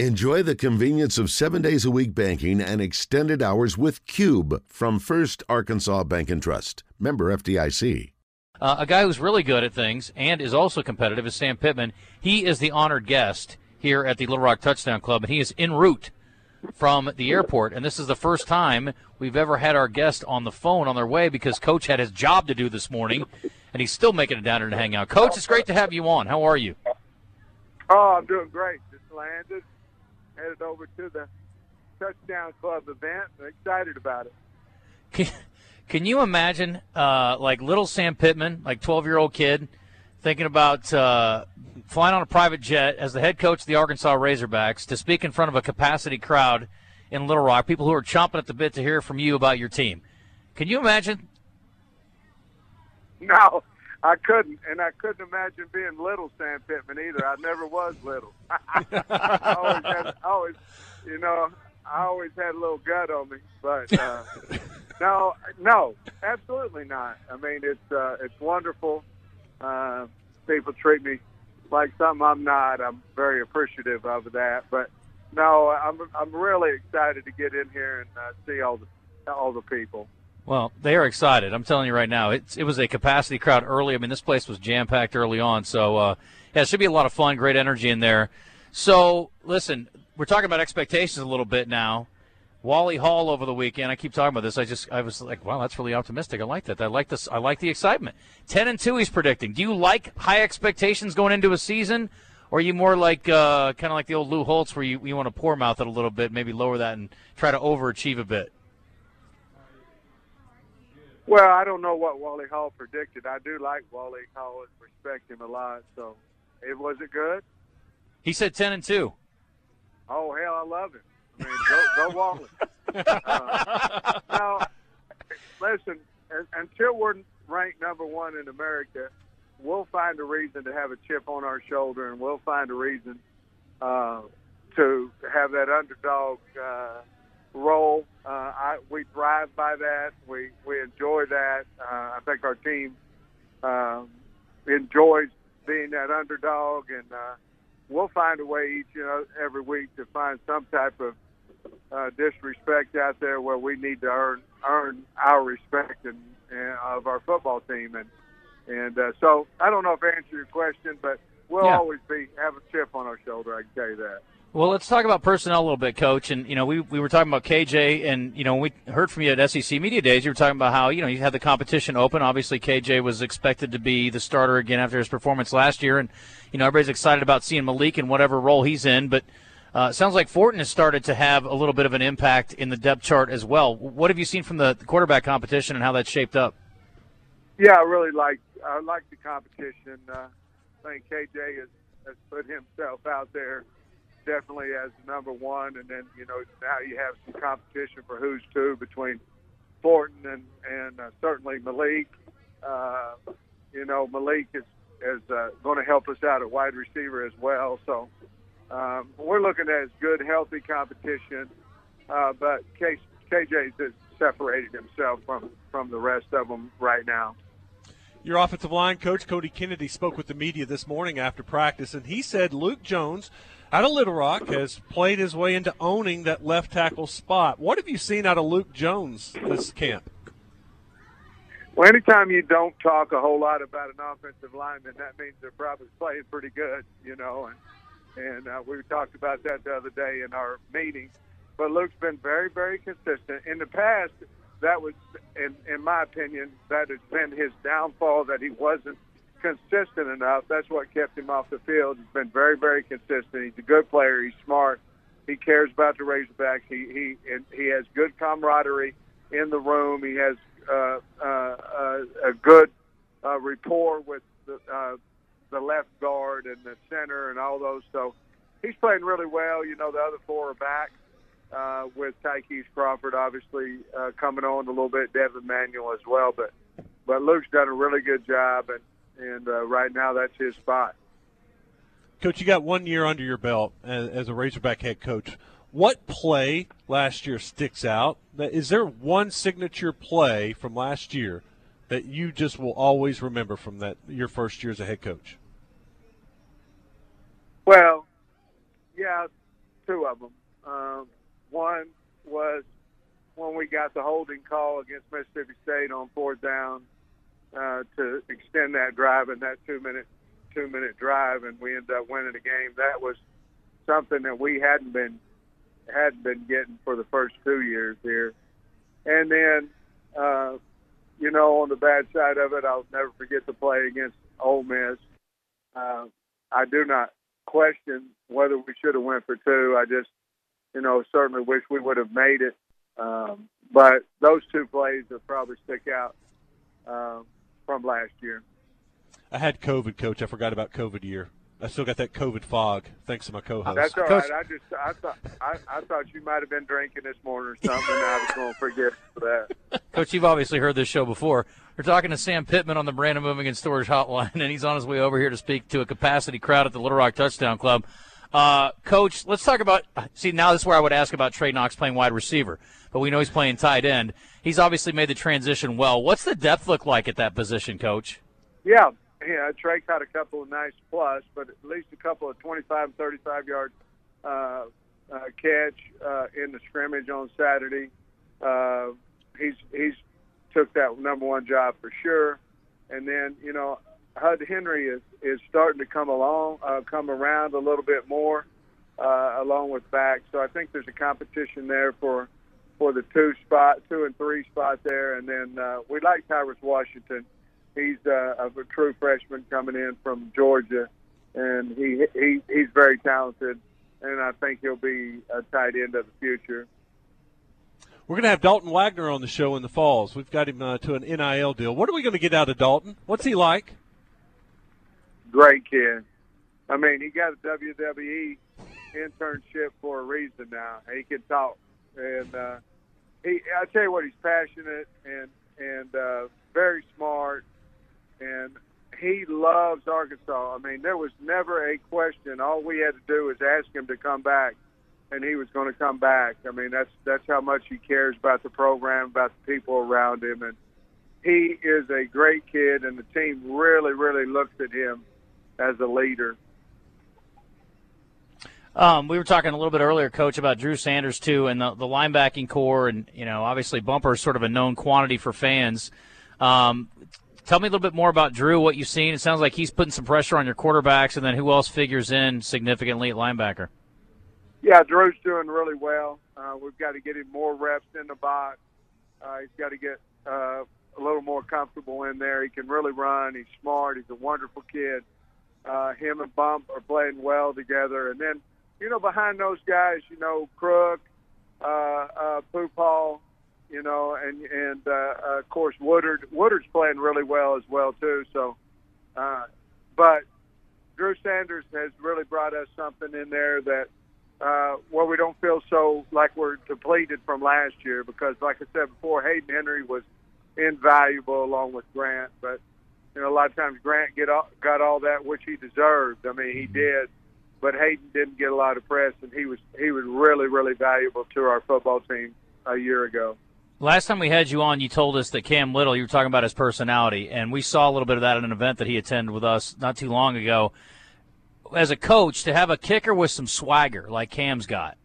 Enjoy the convenience of 7 days a week banking and extended hours with Cube from First Arkansas Bank and Trust. Member FDIC. A guy who's really good at things and is also competitive is Sam Pittman. He is the honored guest here at the Little Rock Touchdown Club, and he is en route from the airport. And this is the first time we've ever had our guest on the phone on their way because Coach had his job to do this morning, and he's still making it down here to hang out. Coach, it's great to have you on. How are you? Oh, I'm doing great. Just landed, headed over to the Touchdown Club event. I'm excited about it. Can you imagine, like, little Sam Pittman, like 12-year-old kid, thinking about flying on a private jet as the head coach of the Arkansas Razorbacks to speak in front of a capacity crowd in Little Rock, people who are chomping at the bit to hear from you about your team? Can you imagine? No, I couldn't, and I couldn't imagine being little Sam Pittman either. I never was little. I always had a little gut on me, but no, absolutely not. I mean, it's wonderful. People treat me like something I'm not. I'm very appreciative of that. But no, I'm really excited to get in here and see all the people. Well, they are excited. I'm telling you right now, it was a capacity crowd early. I mean, this place was jam-packed early on. So, yeah, it should be a lot of fun, great energy in there. So, listen, we're talking about expectations a little bit now. Wally Hall over the weekend. I keep talking about this. I was like, wow, that's really optimistic. I like that. I like this. I like the excitement. 10-2, he's predicting. Do you like high expectations going into a season, or are you more like kind of like the old Lou Holtz, where you want to pour mouth it a little bit, maybe lower that and try to overachieve a bit? Well, I don't know what Wally Hall predicted. I do like Wally Hall and respect him a lot. So, was it good? He said 10-2. Oh hell, I love him. I mean, go Wally. Now, listen, until we're ranked number one in America, we'll find a reason to have a chip on our shoulder, and we'll find a reason to have that underdog role. We thrive by that. We enjoy that. I think our team enjoys being that underdog, and we'll find a way every week to find some type of disrespect out there where we need to earn our respect and of our football team. And so I don't know if I answered your question, but we'll always have a chip on our shoulder, I can tell you that. Well, let's talk about personnel a little bit, Coach. And, we were talking about KJ, and, when we heard from you at SEC Media Days, you were talking about how, you had the competition open. Obviously, KJ was expected to be the starter again after his performance last year. And, everybody's excited about seeing Malik in whatever role he's in. But it sounds like Fortin has started to have a little bit of an impact in the depth chart as well. What have you seen from the quarterback competition and how that's shaped up? Yeah, I like the competition. I think KJ has put himself out there definitely as number one, and then now you have some competition for who's two between Fortin and certainly Malik. Malik is going to help us out at wide receiver as well. So we're looking at good, healthy competition. But KJ's has separated himself from the rest of them right now. Your offensive line coach, Cody Kennedy, spoke with the media this morning after practice, and he said Luke Jones out of Little Rock has played his way into owning that left tackle spot. What have you seen out of Luke Jones this camp? Well, anytime you don't talk a whole lot about an offensive lineman, that means they're probably playing pretty good, And we talked about that the other day in our meeting. But Luke's been very, very consistent. In the past, that was, in my opinion, that has been his downfall, that he wasn't consistent enough. That's what kept him off the field. He's been very, very consistent. He's a good player. He's smart. He cares about the Razorbacks. He has good camaraderie in the room. He has a good rapport with the left guard and the center and all those. So he's playing really well. The other four are back. With Ty Keese Crawford, obviously, coming on a little bit, Devin Manuel as well. But Luke's done a really good job, and right now that's his spot. Coach, you got 1 year under your belt as a Razorback head coach. What play last year sticks out? Is there one signature play from last year that you just will always remember from your first year as a head coach? Well, yeah. two of them. One was when we got the holding call against Mississippi State on fourth down to extend that drive and that two-minute drive, and we ended up winning the game. That was something that we hadn't been getting for the first 2 years here. And then, on the bad side of it, I'll never forget the play against Ole Miss. I do not question whether we should have went for two. I just, certainly wish we would have made it. But those two plays will probably stick out from last year. I had COVID, Coach. I forgot about COVID year. I still got that COVID fog, thanks to my co-host. That's all right. I thought you might have been drinking this morning or something, and I was going to forget for that. Coach, you've obviously heard this show before. We're talking to Sam Pittman on the Brandon Moving and Storage Hotline, and he's on his way over here to speak to a capacity crowd at the Little Rock Touchdown Club. Coach, let's talk about – see, now this is where I would ask about Trey Knox playing wide receiver, but we know he's playing tight end. He's obviously made the transition well. What's the depth look like at that position, Coach? Yeah, Trey caught a couple of nice plus, but at least a couple of 25 and 35-yard catch in the scrimmage on Saturday. He's took that number one job for sure. And then, Hud Henry is starting to come around a little bit more along with back. So I think there's a competition there for the two and three spot there. And then we like Tyrus Washington. He's a true freshman coming in from Georgia, and he's very talented, and I think he'll be a tight end of the future. We're going to have Dalton Wagner on the show in the falls. We've got him to an NIL deal. What are we going to get out of Dalton? What's he like? Great kid. I mean, he got a WWE internship for a reason now. He can talk. And I tell you what, he's passionate and very smart. And he loves Arkansas. I mean, there was never a question. All we had to do was ask him to come back, and he was going to come back. I mean, that's how much he cares about the program, about the people around him. And he is a great kid, and the team really, really looks at him as a leader. We were talking a little bit earlier, Coach, about Drew Sanders, too, and the linebacking core. And, obviously Bumper is sort of a known quantity for fans. Tell me a little bit more about Drew, what you've seen. It sounds like he's putting some pressure on your quarterbacks, and then who else figures in significantly at linebacker? Yeah, Drew's doing really well. We've got to get him more reps in the box. He's got to get a little more comfortable in there. He can really run. He's smart. He's a wonderful kid. Him and Bump are playing well together. And then, behind those guys, Crook, Poopal, and of course, Woodard. Woodard's playing really well as well, too. So, but Drew Sanders has really brought us something in there that we don't feel so like we're depleted from last year because, like I said before, Hayden Henry was invaluable along with Grant. But, a lot of times Grant got all that, which he deserved. I mean, he did. But Hayden didn't get a lot of press, and he was really, really valuable to our football team a year ago. Last time we had you on, you told us that Cam Little, you were talking about his personality, and we saw a little bit of that at an event that he attended with us not too long ago. As a coach, to have a kicker with some swagger like Cam's got,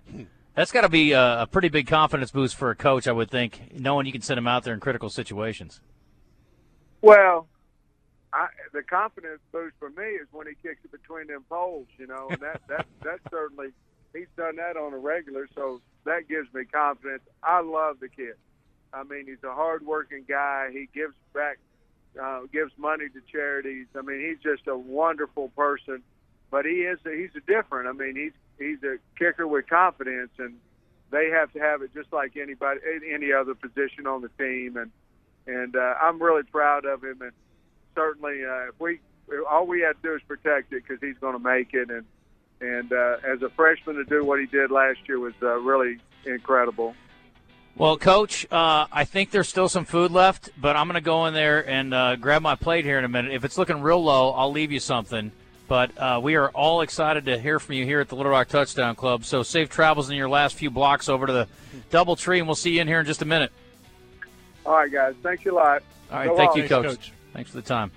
that's got to be a pretty big confidence boost for a coach, I would think, knowing you can send him out there in critical situations. Well, the confidence boost for me is when he kicks it between them poles, and that certainly – he's done that on a regular, so that gives me confidence. I love the kid. I mean, he's a hard-working guy. He gives back gives money to charities. I mean, he's just a wonderful person. But he's different. I mean, he's a kicker with confidence, and they have to have it just like anybody, any other position on the team. And I'm really proud of him. And certainly, all we have to do is protect it because he's going to make it. And as a freshman to do what he did last year was really incredible. Well, Coach, I think there's still some food left, but I'm going to go in there and grab my plate here in a minute. If it's looking real low, I'll leave you something. But we are all excited to hear from you here at the Little Rock Touchdown Club. So safe travels in your last few blocks over to the Double Tree, and we'll see you in here in just a minute. All right, guys. Thanks a lot. All right. Thank you, Coach. Thanks for the time.